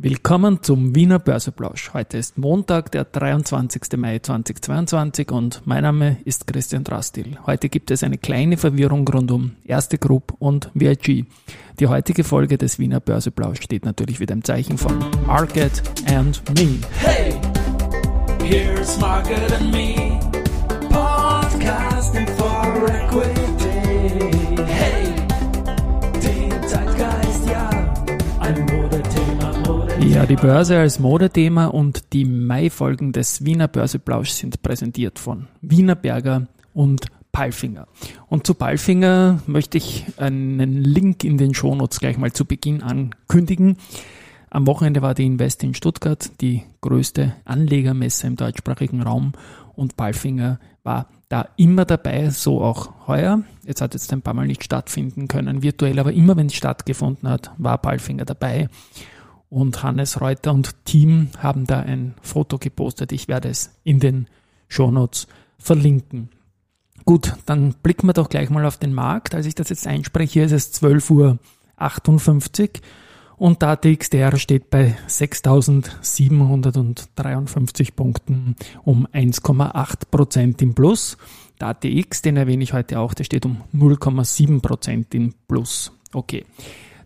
Willkommen zum Wiener Börseblausch. Heute ist Montag, der 23. Mai 2022 und mein Name ist Christian Drastil. Heute gibt es eine kleine Verwirrung rund um Erste Group und VIG. Die heutige Folge des Wiener Börseblausch steht natürlich wieder im Zeichen von Market and Me. Hey, here's Market and Me, podcasting for equity. Hey, den Zeitgeist, ja, ein Ja, die Börse als Modethema und die Mai-Folgen des Wiener Börseblausch sind präsentiert von Wiener Berger und Palfinger. Und zu Palfinger möchte ich einen Link in den Shownotes gleich mal zu Beginn ankündigen. Am Wochenende war die Invest in Stuttgart, die größte Anlegermesse im deutschsprachigen Raum, und Palfinger war da immer dabei, so auch heuer. Jetzt hat es ein paar Mal nicht stattfinden können virtuell, aber immer wenn es stattgefunden hat, war Palfinger dabei. Und Hannes Reuter und Team haben da ein Foto gepostet. Ich werde es in den Shownotes verlinken. Gut, dann blicken wir doch gleich mal auf den Markt. Als ich das jetzt einspreche, ist es 12.58 Uhr und der ATX-DR steht bei 6.753 Punkten um 1,8% im Plus. Der ATX, den erwähne ich heute auch, der steht um 0,7% im Plus. Okay.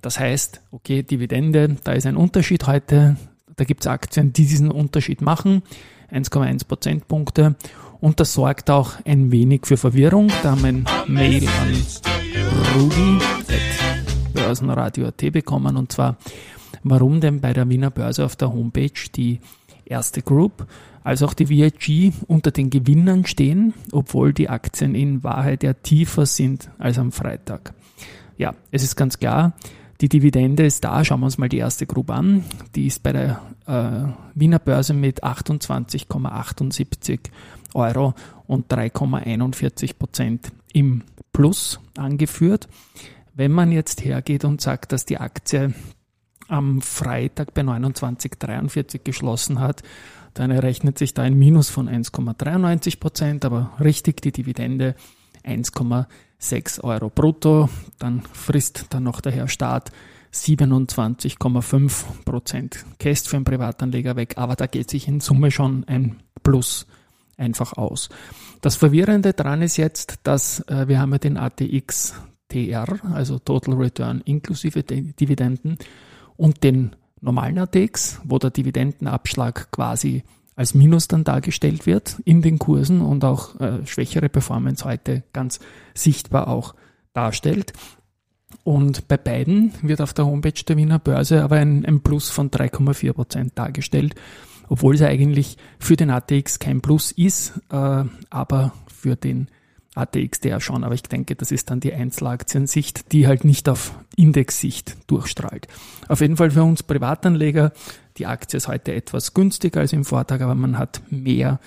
Das heißt, okay, Dividende, da ist ein Unterschied heute, da gibt es Aktien, die diesen Unterschied machen, 1,1 Prozentpunkte, und das sorgt auch ein wenig für Verwirrung. Da haben wir ein Mail an Rudi@Börsenradio.at bekommen, und zwar, warum denn bei der Wiener Börse auf der Homepage die Erste Group als auch die VIG unter den Gewinnern stehen, obwohl die Aktien in Wahrheit ja tiefer sind als am Freitag. Ja, es ist ganz klar, die Dividende ist da. Schauen wir uns mal die Erste Group an. Die ist bei der Wiener Börse mit 28,78 Euro und 3,41% im Plus angeführt. Wenn man jetzt hergeht und sagt, dass die Aktie am Freitag bei 29,43 geschlossen hat, dann errechnet sich da ein Minus von 1,93%, aber richtig, die Dividende 1,6 Euro brutto, dann frisst dann noch der Herr Staat 27,5% Käst für einen Privatanleger weg, aber da geht sich in Summe schon ein Plus einfach aus. Das Verwirrende daran ist jetzt, dass wir haben ja den ATX-TR, also Total Return inklusive Dividenden, und den normalen ATX, wo der Dividendenabschlag quasi als Minus dann dargestellt wird in den Kursen und auch schwächere Performance heute ganz sichtbar auch darstellt. Und bei beiden wird auf der Homepage der Wiener Börse aber ein Plus von 3,4% dargestellt, obwohl es eigentlich für den ATX kein Plus ist, aber für den ATX-TR schon. Aber ich denke, das ist dann die Einzelaktiensicht, die halt nicht auf Indexsicht durchstrahlt. Auf jeden Fall für uns Privatanleger, die Aktie ist heute etwas günstiger als im Vortag, aber man hat mehr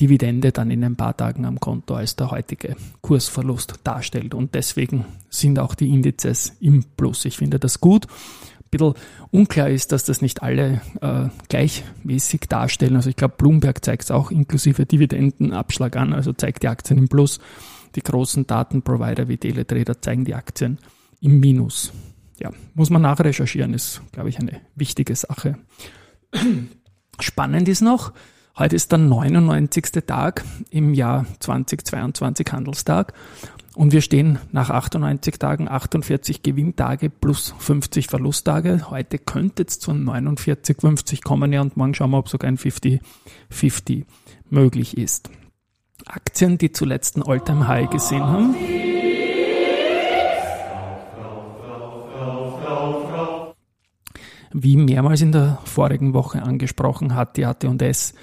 Dividende dann in ein paar Tagen am Konto, als der heutige Kursverlust darstellt. Und deswegen sind auch die Indizes im Plus. Ich finde das gut. Ein bisschen unklar ist, dass das nicht alle gleichmäßig darstellen. Also ich glaube, Bloomberg zeigt es auch inklusive Dividendenabschlag an, also zeigt die Aktien im Plus. Die großen Datenprovider wie Teletrader zeigen die Aktien im Minus. Ja, muss man nachrecherchieren, ist, glaube ich, eine wichtige Sache. Spannend ist noch, heute ist der 99. Tag im Jahr 2022, Handelstag, und wir stehen nach 98 Tagen, 48 Gewinntage plus 50 Verlusttage. Heute könnte es zu 49,50 kommen, ja, und morgen schauen wir, ob sogar ein 50-50 möglich ist. Aktien, die zuletzt einen All-Time-High gesehen haben. Wie mehrmals in der vorigen Woche angesprochen, hat die AT&S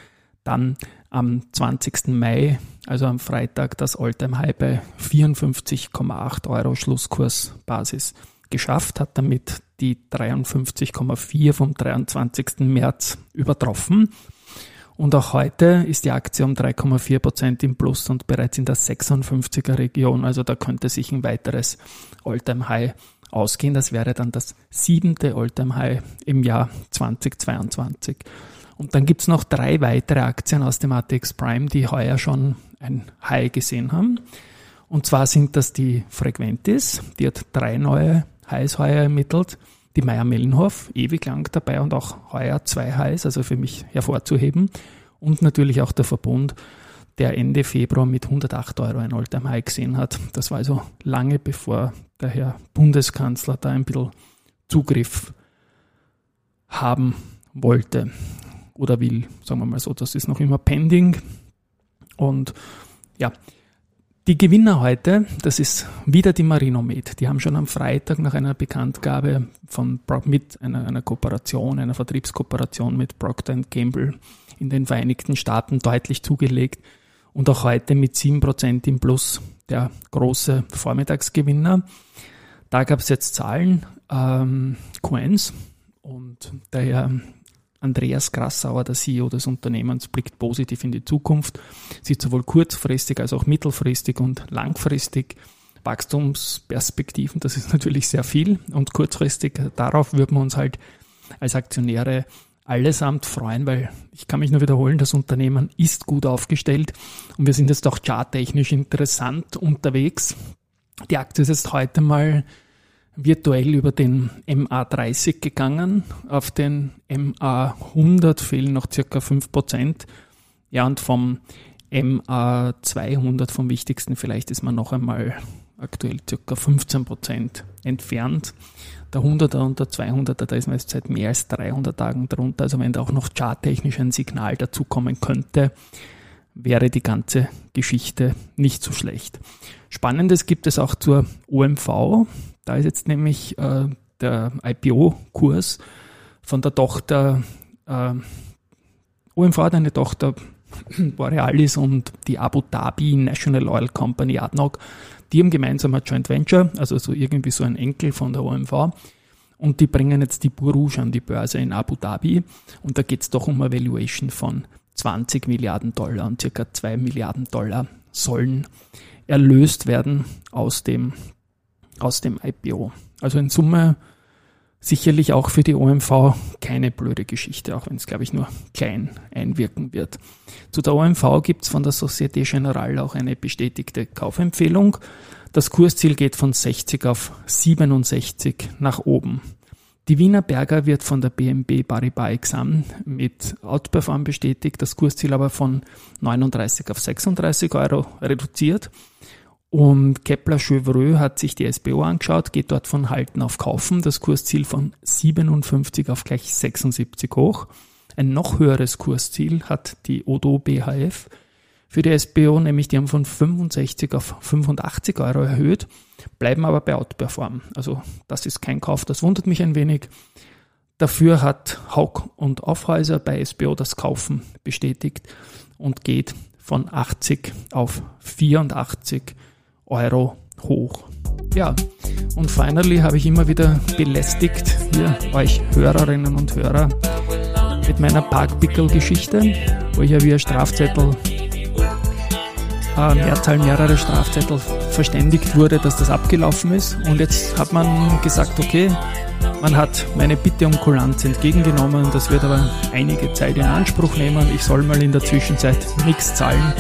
dann am 20. Mai, also am Freitag, das All-Time-High bei 54,8 Euro Schlusskursbasis geschafft, hat damit die 53,4 vom 23. März übertroffen. Und auch heute ist die Aktie um 3,4% im Plus und bereits in der 56er Region, also da könnte sich ein weiteres All-Time-High ausgehen. Das wäre dann das 7. All-Time-High im Jahr 2022. Und dann gibt es noch 3 weitere Aktien aus dem ATX Prime, die heuer schon ein High gesehen haben. Und zwar sind das die Frequentist, die hat 3 neue Highs heuer ermittelt. die Meier-Millenhof, ewig lang dabei und auch heuer zwei heiß, also für mich hervorzuheben. Und natürlich auch der Verbund, der Ende Februar mit 108 € ein All-Time-High gesehen hat. Das war also lange bevor der Herr Bundeskanzler da ein bisschen Zugriff haben wollte oder will, sagen wir mal so. Das ist noch immer pending. Und ja, die Gewinner heute, das ist wieder die Marinomed. Die haben schon am Freitag nach einer Bekanntgabe mit einer Kooperation, einer Vertriebskooperation mit Procter & Gamble in den Vereinigten Staaten deutlich zugelegt und auch heute mit 7% im Plus der große Vormittagsgewinner. Da gab es jetzt Zahlen, Q1, und der Herr Andreas Grassauer, der CEO des Unternehmens, blickt positiv in die Zukunft, sieht sowohl kurzfristig als auch mittelfristig und langfristig Wachstumsperspektiven, das ist natürlich sehr viel, und kurzfristig, darauf würden wir uns halt als Aktionäre allesamt freuen, weil ich kann mich nur wiederholen, das Unternehmen ist gut aufgestellt und wir sind jetzt auch charttechnisch interessant unterwegs. Die Aktie ist jetzt heute mal virtuell über den MA30 gegangen, auf den MA100 fehlen noch ca. 5%. Ja, und vom MA200, vom wichtigsten vielleicht, ist man noch einmal aktuell ca. 15% entfernt. Der 100er und der 200er, da ist man jetzt seit mehr als 300 Tagen drunter. Also wenn da auch noch charttechnisch ein Signal dazukommen könnte, wäre die ganze Geschichte nicht so schlecht. Spannendes gibt es auch zur OMV. Da ist jetzt nämlich der IPO-Kurs von der Tochter, OMV hat eine Tochter, Borealis, und die Abu Dhabi National Oil Company, Adnoc, die haben gemeinsam ein Joint Venture, also so irgendwie so ein Enkel von der OMV, und die bringen jetzt die Boruj an die Börse in Abu Dhabi, und da geht es doch um eine Valuation von 20 Milliarden Dollar und circa 2 Milliarden Dollar sollen erlöst werden aus dem IPO. Also in Summe sicherlich auch für die OMV keine blöde Geschichte, auch wenn es, glaube ich, nur klein einwirken wird. Zu der OMV gibt es von der Société Générale auch eine bestätigte Kaufempfehlung. Das Kursziel geht von 60 auf 67 nach oben. Die Wiener Berger wird von der BNP Paribas Exam mit Outperform bestätigt, das Kursziel aber von 39 auf 36 € reduziert. Und Kepler-Chevreux hat sich die SBO angeschaut, geht dort von Halten auf Kaufen, das Kursziel von 57 auf gleich 76 hoch. Ein noch höheres Kursziel hat die Odo BHF für die SBO, nämlich die haben von 65 auf 85 € erhöht, bleiben aber bei Outperform. Also das ist kein Kauf, das wundert mich ein wenig. Dafür hat Haug und Aufhäuser bei SBO das Kaufen bestätigt und geht von 80 auf 84 € hoch. Ja, und finally habe ich immer wieder belästigt hier euch Hörerinnen und Hörer mit meiner Parkpickel-Geschichte, wo ich ja wie ein Strafzettel, mehrere Strafzettel verständigt wurde, dass das abgelaufen ist, und jetzt hat man gesagt, okay, man hat meine Bitte um Kulanz entgegengenommen, das wird aber einige Zeit in Anspruch nehmen, ich soll mal in der Zwischenzeit nichts zahlen,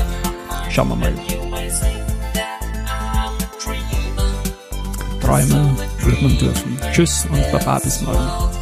schauen wir mal. Träumen wird man dürfen. Tschüss und Baba, bis morgen.